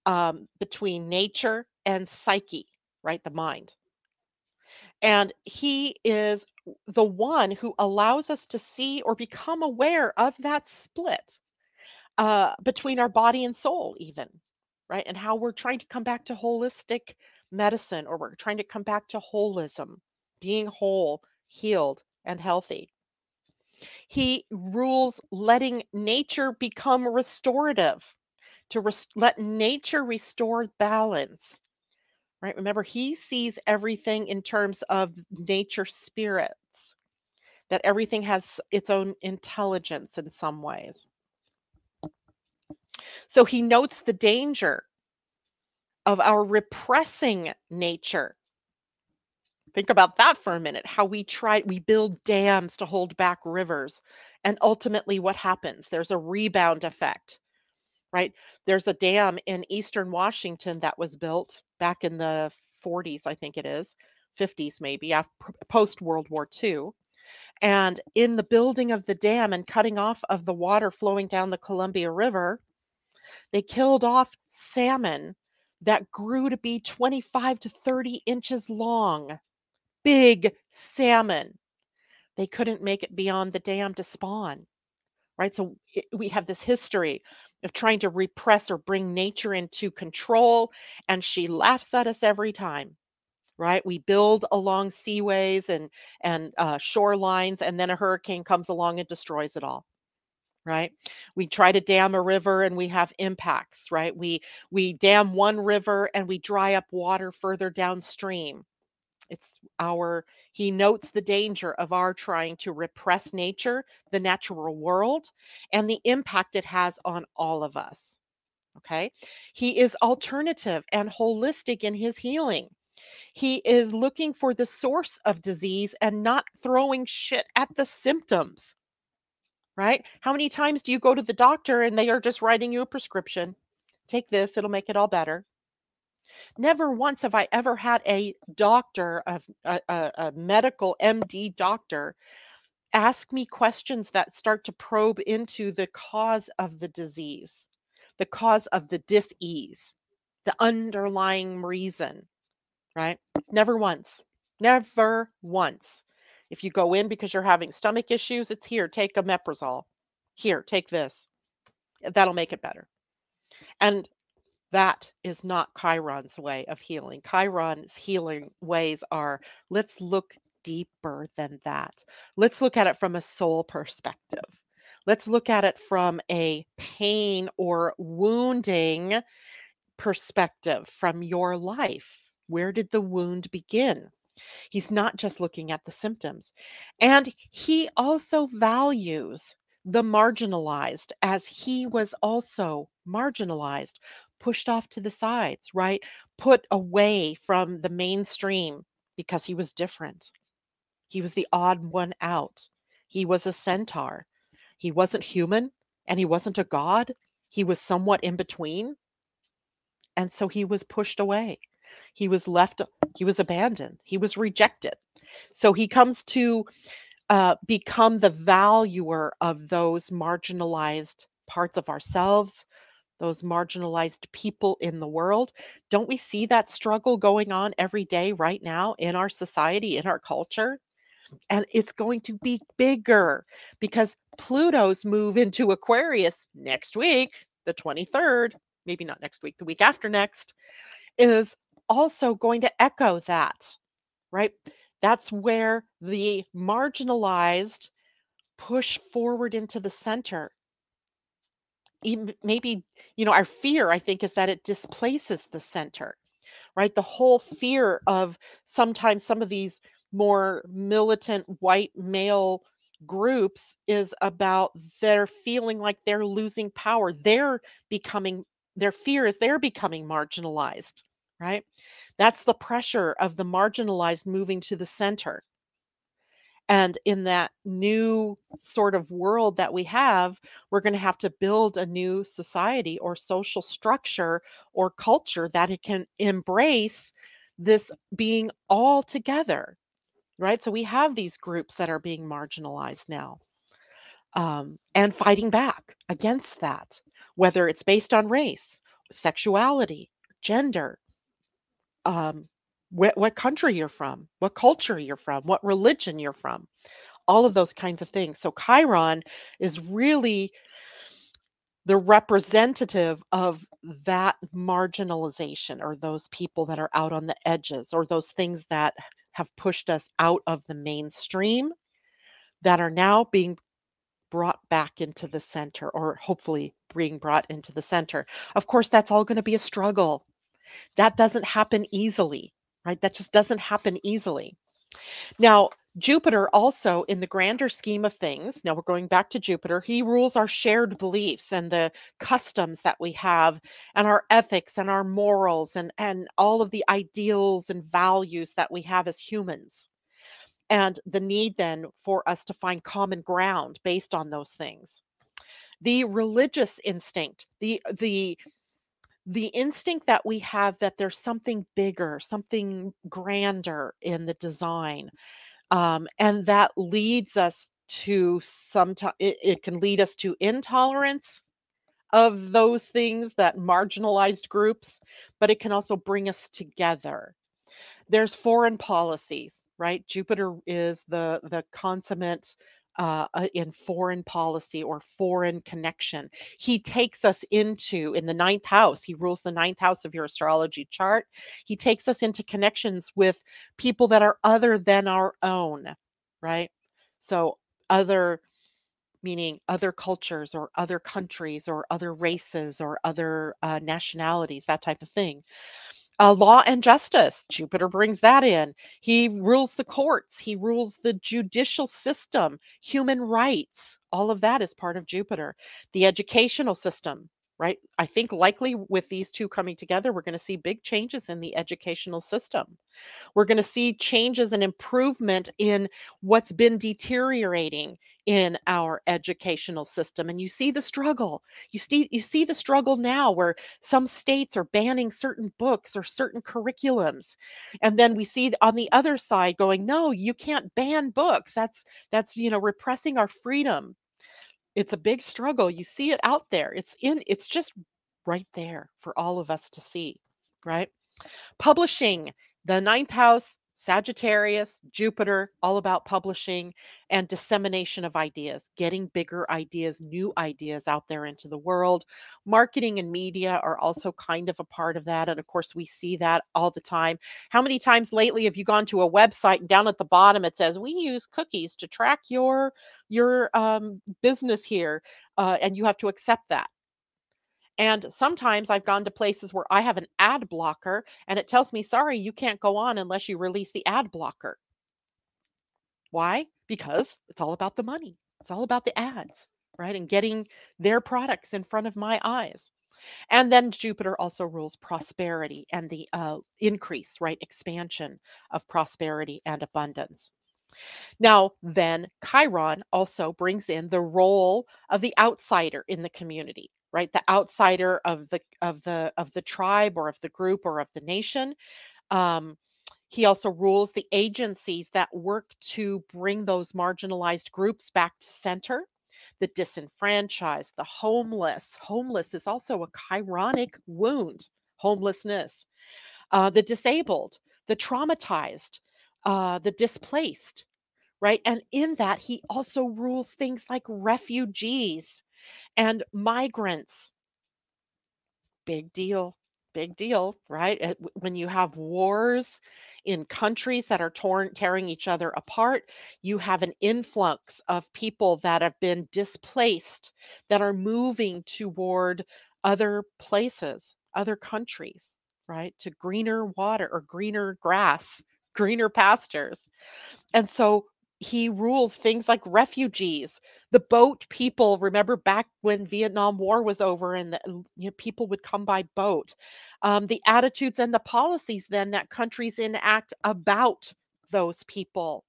um, between nature and psyche, right? The mind. And he is the one who allows us to see or become aware of that split uh, between our body and soul even, right? And how we're trying to come back to holistic medicine, or we're trying to come back to holism, being whole, healed, and healthy. He rules letting nature become restorative, to rest- let nature restore balance. Right? Remember, he sees everything in terms of nature spirits, that everything has its own intelligence in some ways. So he notes the danger of our repressing nature. Think about that for a minute, how we try, we build dams to hold back rivers. And ultimately what happens? There's a rebound effect. Right? There's a dam in eastern Washington that was built back in the forties, I think it is, fifties maybe, after, post-World War Two. And in the building of the dam and cutting off of the water flowing down the Columbia River, they killed off salmon that grew to be twenty-five to thirty inches long. Big salmon. They couldn't make it beyond the dam to spawn. Right? So it, we have this history of trying to repress or bring nature into control. And she laughs at us every time, right? We build along seaways and, and uh, shorelines, and then a hurricane comes along and destroys it all, right? We try to dam a river and we have impacts, right? We, we dam one river and we dry up water further downstream. It's our, he notes the danger of our trying to repress nature, the natural world, and the impact it has on all of us, okay? He is alternative and holistic in his healing. He is looking for the source of disease and not throwing shit at the symptoms, right? How many times do you go to the doctor and they are just writing you a prescription? Take this, it'll make it all better. Never once have I ever had a doctor, a, a, a medical M D doctor, ask me questions that start to probe into the cause of the disease, the cause of the dis-ease, the underlying reason, right? Never once, never once. If you go in because you're having stomach issues, it's here, take a Meprazole. Here, take this. That'll make it better. And that is not Chiron's way of healing. Chiron's healing ways are, let's look deeper than that. Let's look at it from a soul perspective. Let's look at it from a pain or wounding perspective from your life. Where did the wound begin? He's not just looking at the symptoms. And he also values the marginalized, as he was also marginalized, pushed off to the sides, right? Put away from the mainstream because he was different. He was the odd one out. He was a centaur. He wasn't human and he wasn't a god. He was somewhat in between. And so he was pushed away. He was left, he was abandoned. He was rejected. So he comes to uh, become the valuer of those marginalized parts of ourselves, those marginalized people in the world. Don't we see that struggle going on every day right now in our society, in our culture? And it's going to be bigger because Pluto's move into Aquarius next week, the twenty-third, maybe not next week, the week after next, is also going to echo that, right? That's where the marginalized push forward into the center. Maybe, you know, our fear, I think, is that it displaces the center, right? The whole fear of sometimes some of these more militant white male groups is about their feeling like they're losing power. They're becoming, their fear is they're becoming marginalized, right? That's the pressure of the marginalized moving to the center. And in that new sort of world that we have, we're going to have to build a new society or social structure or culture that it can embrace this being all together, right? So we have these groups that are being marginalized now um, and fighting back against that, whether it's based on race, sexuality, gender, um, What, what country you're from, what culture you're from, what religion you're from, all of those kinds of things. So Chiron is really the representative of that marginalization, or those people that are out on the edges, or those things that have pushed us out of the mainstream that are now being brought back into the center, or hopefully being brought into the center. Of course, that's all going to be a struggle. That doesn't happen easily. Right? That just doesn't happen easily. Now, Jupiter also, in the grander scheme of things, now we're going back to Jupiter, he rules our shared beliefs and the customs that we have and our ethics and our morals and, and all of the ideals and values that we have as humans. And the need then for us to find common ground based on those things. The religious instinct, the the The instinct that we have that there's something bigger, something grander in the design. Um, and that leads us to sometimes, it, it can lead us to intolerance of those things, that marginalized groups, but it can also bring us together. There's foreign policies, right? Jupiter is the, the consummate Uh, in foreign policy or foreign connection. He takes us into, in the ninth house, he rules the ninth house of your astrology chart. He takes us into connections with people that are other than our own, right? So other, meaning other cultures or other countries or other races or other uh, nationalities, that type of thing. Uh, law and justice, Jupiter brings that in. He rules the courts. He rules the judicial system, human rights. All of that is part of Jupiter. The educational system, right? I think likely with these two coming together, we're going to see big changes in the educational system. We're going to see changes and improvement in what's been deteriorating in our educational system. And you see the struggle. You see, you see the struggle now where some states are banning certain books or certain curriculums. And then we see on the other side going, no, you can't ban books. That's, that's, you know, repressing our freedom. It's a big struggle. You see it out there. It's in, it's just right there for all of us to see, right? Publishing, the ninth house, Sagittarius, Jupiter, all about publishing and dissemination of ideas, getting bigger ideas, new ideas out there into the world. Marketing and media are also kind of a part of that. And of course, we see that all the time. How many times lately have you gone to a website and down at the bottom, it says, we use cookies to track your, your um, business here, uh, and you have to accept that. And sometimes I've gone to places where I have an ad blocker and it tells me, sorry, you can't go on unless you release the ad blocker. Why? Because it's all about the money. It's all about the ads, right? And getting their products in front of my eyes. And then Jupiter also rules prosperity and the uh, increase, right? Expansion of prosperity and abundance. Now, then Chiron also brings in the role of the outsider in the community. Right? The outsider of the, of the, of the tribe or of the group or of the nation. Um, he also rules the agencies that work to bring those marginalized groups back to center, the disenfranchised, the homeless. Homeless is also a Chironic wound, homelessness, uh, the disabled, the traumatized, uh, the displaced, right? And in that, he also rules things like refugees and migrants. Big deal, big deal, right? When you have wars in countries that are torn, tearing each other apart, you have an influx of people that have been displaced, that are moving toward other places, other countries, right? To greener water or greener grass, greener pastures. And so he rules things like refugees, the boat people. Remember back when Vietnam War was over and you know, people would come by boat, um, the attitudes and the policies then that countries enact about those people,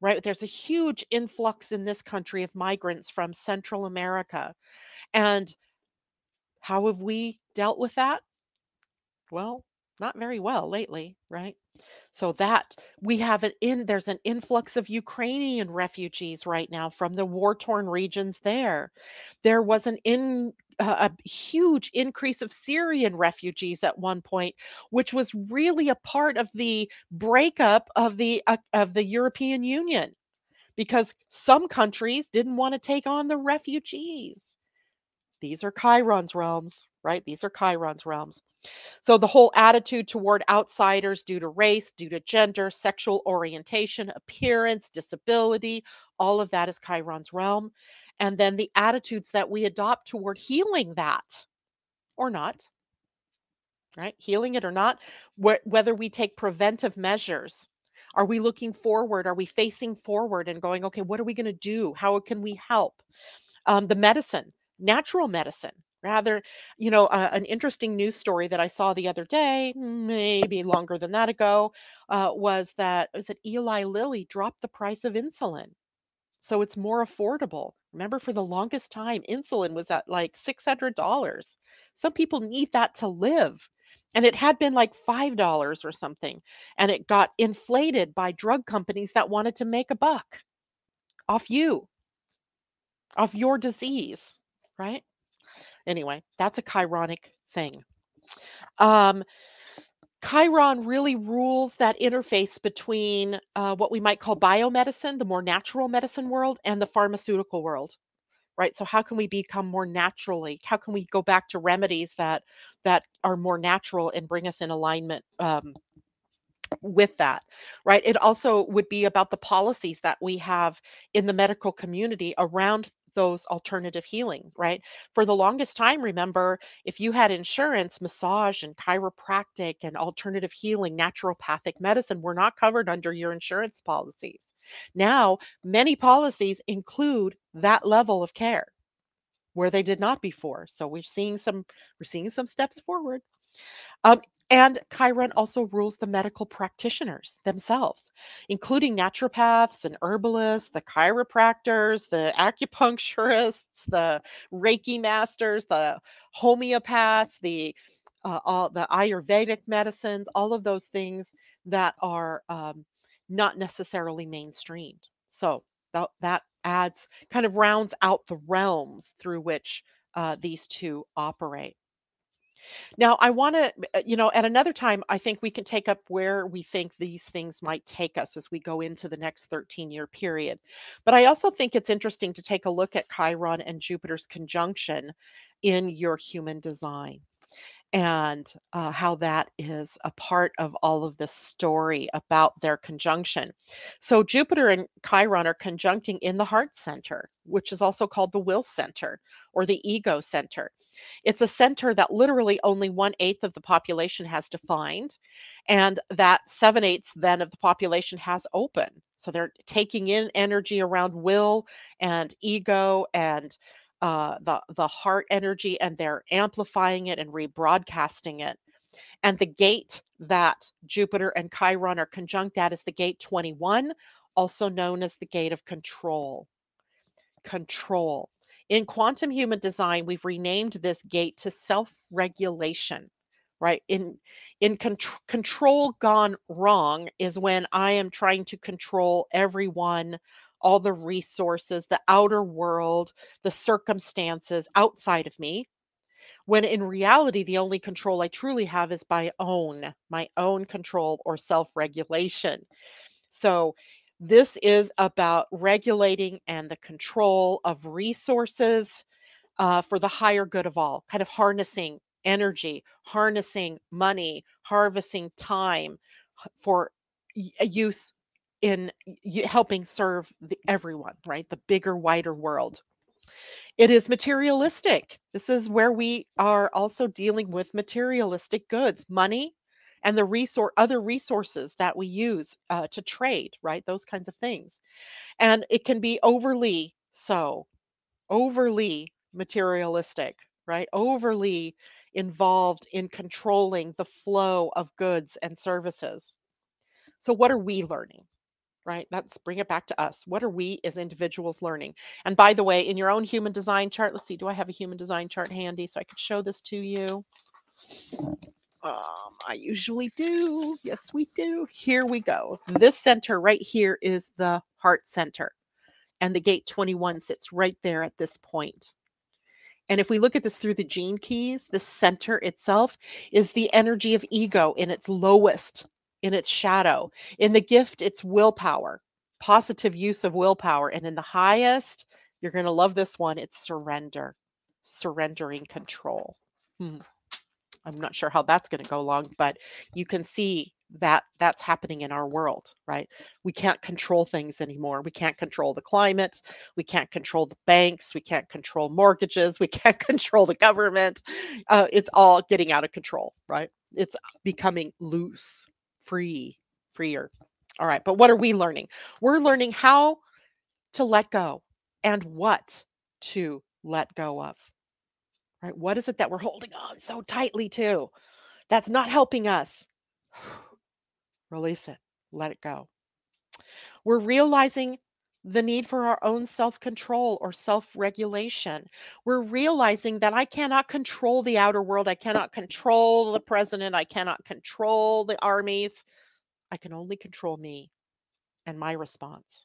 right? There's a huge influx in this country of migrants from Central America. And how have we dealt with that? Well, not very well lately, right? So that we have an in, there's an influx of Ukrainian refugees right now from the war-torn regions there. There was an in, uh, a huge increase of Syrian refugees at one point, which was really a part of the breakup of the uh, of the European Union, because some countries didn't want to take on the refugees. These are Chiron's realms, right? These are Chiron's realms. So the whole attitude toward outsiders due to race, due to gender, sexual orientation, appearance, disability, all of that is Chiron's realm. And then the attitudes that we adopt toward healing that or not, right? Healing it or not, wh- whether we take preventive measures. Are we looking forward? Are we facing forward and going, okay, what are we going to do? How can we help? Um, the medicine, natural medicine. Rather, you know, uh, an interesting news story that I saw the other day, maybe longer than that ago, uh, was that was that Eli Lilly dropped the price of insulin, so it's more affordable. Remember, for the longest time, insulin was at like six hundred dollars. Some people need that to live, and it had been like five dollars or something, and it got inflated by drug companies that wanted to make a buck off you, off your disease, right? Anyway, that's a Chironic thing. Um, Chiron really rules that interface between uh, what we might call biomedicine, the more natural medicine world, and the pharmaceutical world, right? So how can we become more naturally? How can we go back to remedies that that are more natural and bring us in alignment um, with that, right? It also would be about the policies that we have in the medical community around those alternative healings, right? For the longest time, remember, if you had insurance, massage and chiropractic and alternative healing, naturopathic medicine were not covered under your insurance policies. Now, many policies include that level of care where they did not before. So we're seeing some, we're seeing some steps forward. Um, And Chiron also rules the medical practitioners themselves, including naturopaths and herbalists, the chiropractors, the acupuncturists, the Reiki masters, the homeopaths, the uh, all the Ayurvedic medicines, all of those things that are um, not necessarily mainstreamed. So that, that adds, kind of rounds out the realms through which uh, these two operate. Now, I want to, you know, at another time, I think we can take up where we think these things might take us as we go into the next thirteen-year period. But I also think it's interesting to take a look at Chiron and Jupiter's conjunction in your human design and uh, how that is a part of all of this story about their conjunction. So Jupiter and Chiron are conjuncting in the heart center, which is also called the will center or the ego center. It's a center that literally only one-eighth of the population has defined, and that seven-eighths then of the population has open. So they're taking in energy around will and ego and Uh, the, the heart energy, and they're amplifying it and rebroadcasting it. And the gate that Jupiter and Chiron are conjunct at is the gate twenty-one, also known as the gate of control. Control. In quantum human design, we've renamed this gate to self-regulation, right? In, in con- control gone wrong is when I am trying to control everyone, all the resources, the outer world, the circumstances outside of me, when in reality, the only control I truly have is my own, my own control or self-regulation. So this is about regulating and the control of resources uh, for the higher good of all, kind of harnessing energy, harnessing money, harvesting time for use in helping serve the, everyone, right? The bigger, wider world. It is materialistic. This is where we are also dealing with materialistic goods, money and the resource, other resources that we use uh, to trade, right? Those kinds of things. And it can be overly so, overly materialistic, right? Overly involved in controlling the flow of goods and services. So what are we learning, right? Let's bring it back to us. What are we as individuals learning? And by the way, in your own human design chart, let's see, do I have a human design chart handy so I can show this to you? Um, I usually do. Yes, we do. Here we go. This center right here is the heart center. And the gate twenty-one sits right there at this point. And if we look at this through the gene keys, the center itself is the energy of ego in its lowest, in its shadow. In the gift, it's willpower, positive use of willpower. And in the highest, you're going to love this one, it's surrender, surrendering control. Hmm. I'm not sure how that's going to go along, but you can see that that's happening in our world, right? We can't control things anymore. We can't control the climate. We can't control the banks. We can't control mortgages. We can't control the government. Uh, it's all getting out of control, right? It's becoming loose, free, freer. All right. But what are we learning? We're learning how to let go and what to let go of. Right? What is it that we're holding on so tightly to that's not helping us? Release it. Let it go. We're realizing the need for our own self-control or self-regulation. We're realizing that I cannot control the outer world. I cannot control the president. I cannot control the armies. I can only control me and my response.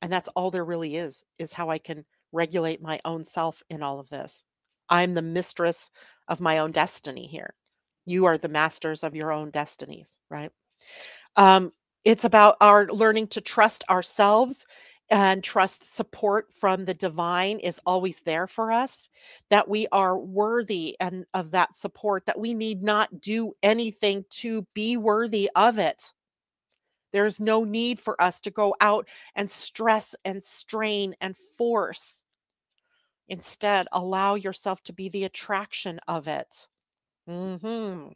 And that's all there really is, is how I can regulate my own self in all of this. I'm the mistress of my own destiny here. You are the masters of your own destinies, right? Um, it's about our learning to trust ourselves, and trust support from the divine is always there for us, that we are worthy and of that support, that we need not do anything to be worthy of it. There's no need for us to go out and stress and strain and force. Instead, allow yourself to be the attraction of it. Mm-hmm.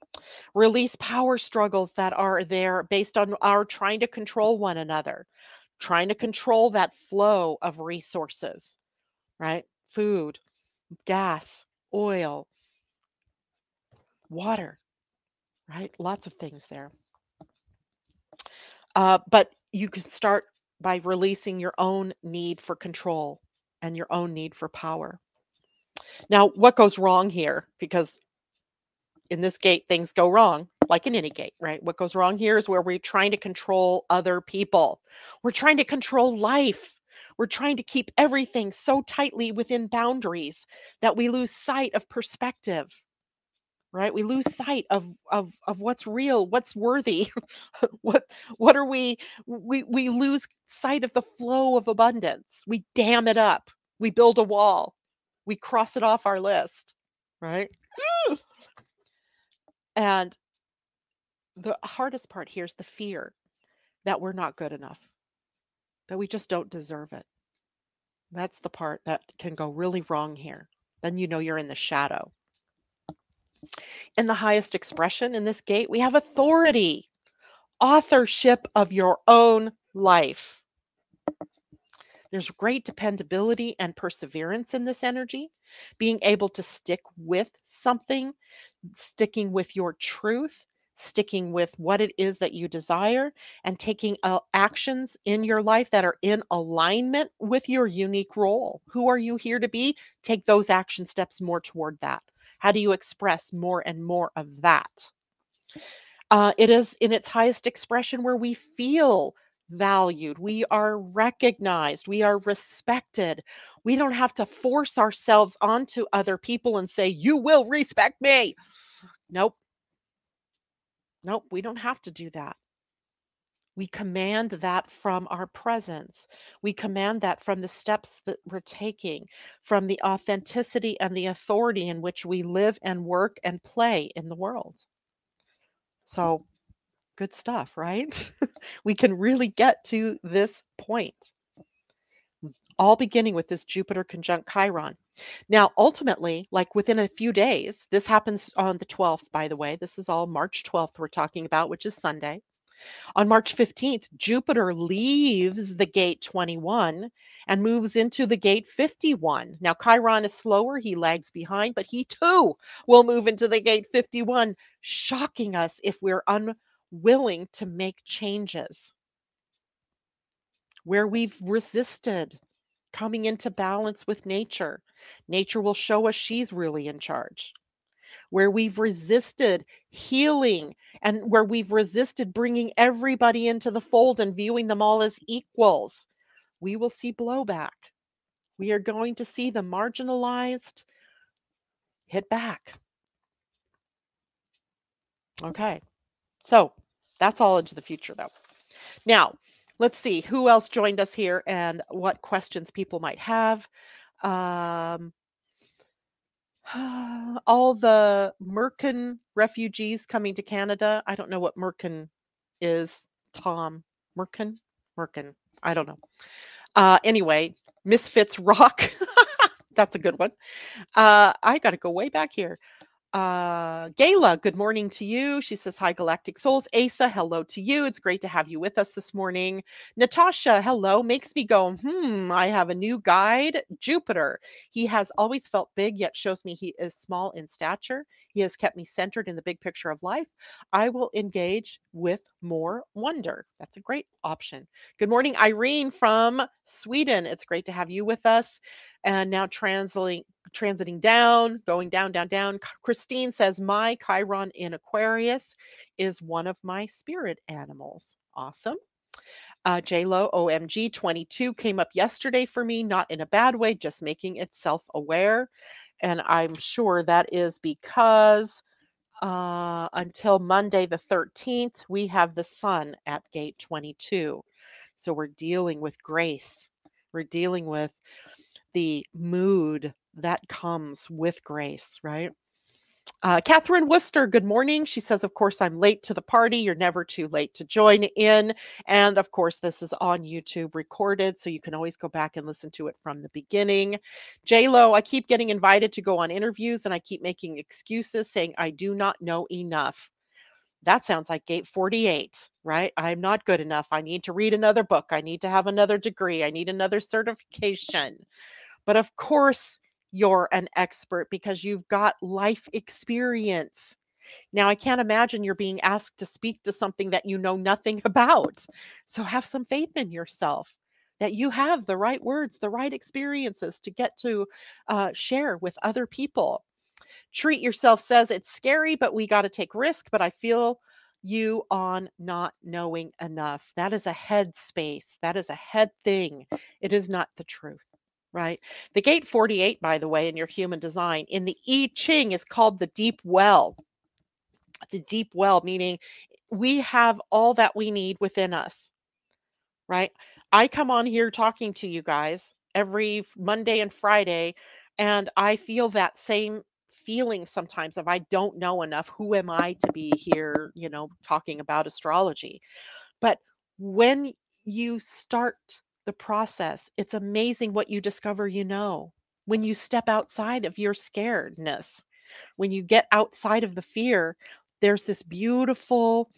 Release power struggles that are there based on our trying to control one another, trying to control that flow of resources, right? Food, gas, oil, water, right? Lots of things there. Uh, but you can start by releasing your own need for control and your own need for power. Now, what goes wrong here? Because in this gate, things go wrong, like in any gate, right? What goes wrong here is where we're trying to control other people. We're trying to control life. We're trying to keep everything so tightly within boundaries that we lose sight of perspective, right? We lose sight of of, of what's real, what's worthy, what what are we, we, we lose sight of the flow of abundance. We dam it up. We build a wall. We cross it off our list, right? And the hardest part here is the fear that we're not good enough, that we just don't deserve it. That's the part that can go really wrong here. Then you know you're in the shadow. In the highest expression in this gate, we have authority, authorship of your own life. There's great dependability and perseverance in this energy, being able to stick with something, sticking with your truth, sticking with what it is that you desire, and taking uh, actions in your life that are in alignment with your unique role. Who are you here to be? Take those action steps more toward that. How do you express more and more of that? Uh, it is in its highest expression where we feel valued. We are recognized. We are respected. We don't have to force ourselves onto other people and say, you will respect me. Nope. Nope. We don't have to do that. We command that from our presence. We command that from the steps that we're taking, from the authenticity and the authority in which we live and work and play in the world. So good stuff, right? We can really get to this point. All beginning with this Jupiter conjunct Chiron. Now, ultimately, like within a few days, this happens on the twelfth, by the way, this is all March twelfth we're talking about, which is Sunday. On March fifteenth, Jupiter leaves the gate twenty-one and moves into the gate fifty-one. Now, Chiron is slower. He lags behind, but he too will move into the gate fifty-one, shocking us if we're unwilling to make changes. Where we've resisted coming into balance with nature, nature will show us she's really in charge. Where we've resisted healing and where we've resisted bringing everybody into the fold and viewing them all as equals, we will see blowback. We are going to see the marginalized hit back. Okay, so that's all into the future though. Now, let's see who else joined us here and what questions people might have. Um, all the Merkin refugees coming to Canada. I don't know what Merkin is, Tom. Merkin? Merkin. I don't know. Uh, anyway, Misfits Rock. That's a good one. Uh, I got to go way back here. Uh, Gayla, good morning to you. She says, hi, Galactic Souls. Asa, hello to you. It's great to have you with us this morning. Natasha, hello. Makes me go, hmm, I have a new guide, Jupiter. He has always felt big, yet shows me he is small in stature. He has kept me centered in the big picture of life. I will engage with more wonder. That's a great option. Good morning, Irene from Sweden. It's great to have you with us. And now translating, transiting down, going down, down, down. Christine says, my Chiron in Aquarius is one of my spirit animals. Awesome. Uh, J-Lo, O M G, twenty-two came up yesterday for me, not in a bad way, just making it self-aware. And I'm sure that is because uh, until Monday the thirteenth, we have the sun at gate twenty-two. So we're dealing with grace. We're dealing with the mood that comes with grace, right? Uh, Catherine Worcester, good morning. She says, of course, I'm late to the party. You're never too late to join in. And of course, this is on YouTube recorded, so you can always go back and listen to it from the beginning. J-Lo, I keep getting invited to go on interviews and I keep making excuses saying I do not know enough. That sounds like gate forty-eight, right? I'm not good enough. I need to read another book. I need to have another degree. I need another certification. But of course, you're an expert because you've got life experience. Now, I can't imagine you're being asked to speak to something that you know nothing about. So have some faith in yourself that you have the right words, the right experiences to get to uh, share with other people. Treat Yourself says, it's scary, but we got to take risk. But I feel you on not knowing enough. That is a head space. That is a head thing. It is not the truth, right? The gate forty-eight, by the way, in your human design, in the I Ching is called the deep well. The deep well, meaning we have all that we need within us, right? I come on here talking to you guys every Monday and Friday, and I feel that same feeling sometimes of I don't know enough. Who am I to be here, you know, talking about astrology? But when you start the process, it's amazing what you discover, you know, when you step outside of your scaredness, when you get outside of the fear, there's this beautiful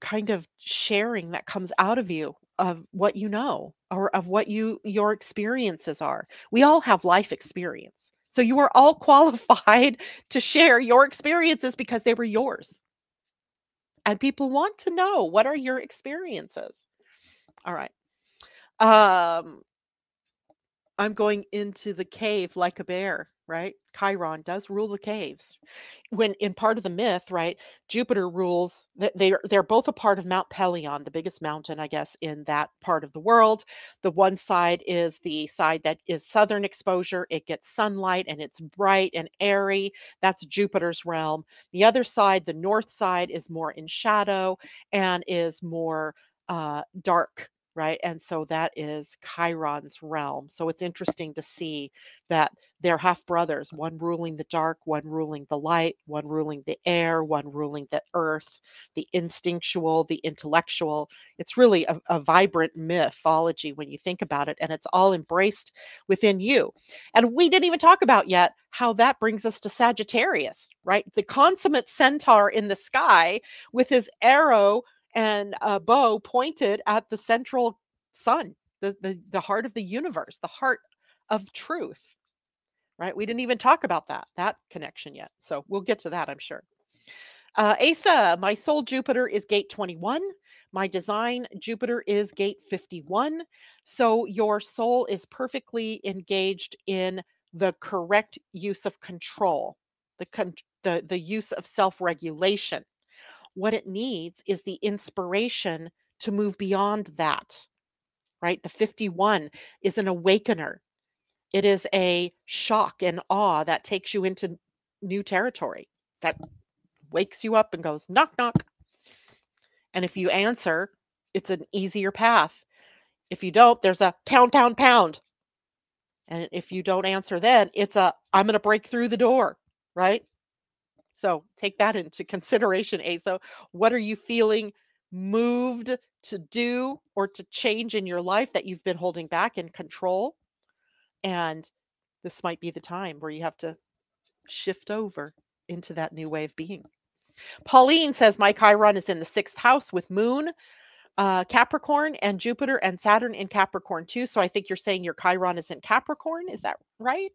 kind of sharing that comes out of you of what you know or of what you your experiences are. We all have life experience. So you are all qualified to share your experiences because they were yours. And people want to know, what are your experiences? All right. Um, I'm going into the cave like a bear, right? Chiron does rule the caves. When in part of the myth, right, Jupiter rules, they're, they're both a part of Mount Pelion, the biggest mountain, I guess, in that part of the world. The one side is the side that is southern exposure. It gets sunlight and it's bright and airy. That's Jupiter's realm. The other side, the north side, is more in shadow and is more uh, dark. right? And so that is Chiron's realm. So it's interesting to see that they're half-brothers, one ruling the dark, one ruling the light, one ruling the air, one ruling the earth, the instinctual, the intellectual. It's really a, a vibrant mythology when you think about it, and it's all embraced within you. And we didn't even talk about yet how that brings us to Sagittarius, right? The consummate centaur in the sky with his arrow and a bow pointed at the central sun, the, the, the heart of the universe, the heart of truth, right? We didn't even talk about that, that connection yet. So we'll get to that, I'm sure. Uh, Asa, my soul Jupiter is gate twenty-one. My design Jupiter is gate fifty-one. So your soul is perfectly engaged in the correct use of control, the con- the, the use of self-regulation. What it needs is the inspiration to move beyond that, right? The fifty-one is an awakener. It is a shock and awe that takes you into new territory, that wakes you up and goes, knock, knock. And if you answer, it's an easier path. If you don't, there's a pound, pound, pound. And if you don't answer then, it's a, I'm going to break through the door, right? So take that into consideration, Asa. What are you feeling moved to do or to change in your life that you've been holding back and control? And this might be the time where you have to shift over into that new way of being. Pauline says, my Chiron is in the sixth house with Moon, uh, Capricorn, and Jupiter and Saturn in Capricorn too. So I think you're saying your Chiron is in Capricorn. Is that right?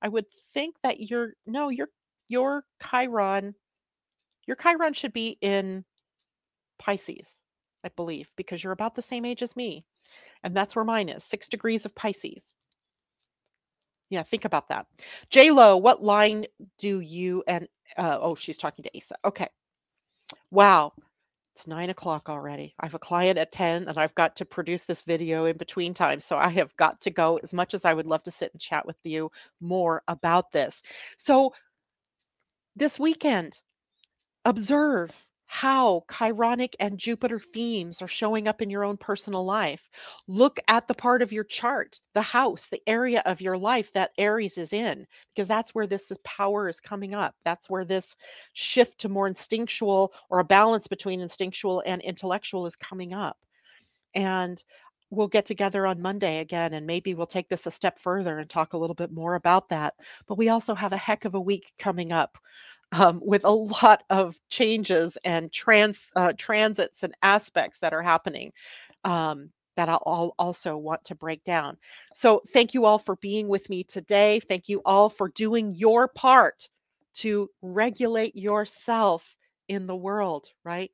I would think that you're, no, you're, Your Chiron, your Chiron should be in Pisces, I believe, because you're about the same age as me. And that's where mine is, six degrees of Pisces. Yeah, think about that. J-Lo, what line do you and, uh, oh, she's talking to Asa. Okay. Wow. It's nine o'clock already. I have a client at ten and I've got to produce this video in between time. So I have got to go, as much as I would love to sit and chat with you more about this. So this weekend, observe how Chironic and Jupiter themes are showing up in your own personal life. Look at the part of your chart, the house, the area of your life that Aries is in, because that's where this is power is coming up. That's where this shift to more instinctual, or a balance between instinctual and intellectual, is coming up. And we'll get together on Monday again, and maybe we'll take this a step further and talk a little bit more about that. But we also have a heck of a week coming up um, with a lot of changes and trans uh, transits and aspects that are happening um, that I'll, I'll also want to break down. So thank you all for being with me today. Thank you all for doing your part to regulate yourself in the world, right?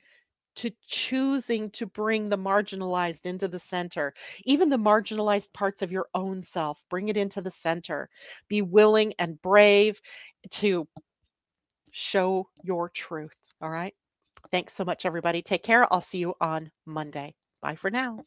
To choosing to bring the marginalized into the center, even the marginalized parts of your own self, bring it into the center. Be willing and brave to show your truth. All right. Thanks so much, everybody. Take care. I'll see you on Monday. Bye for now.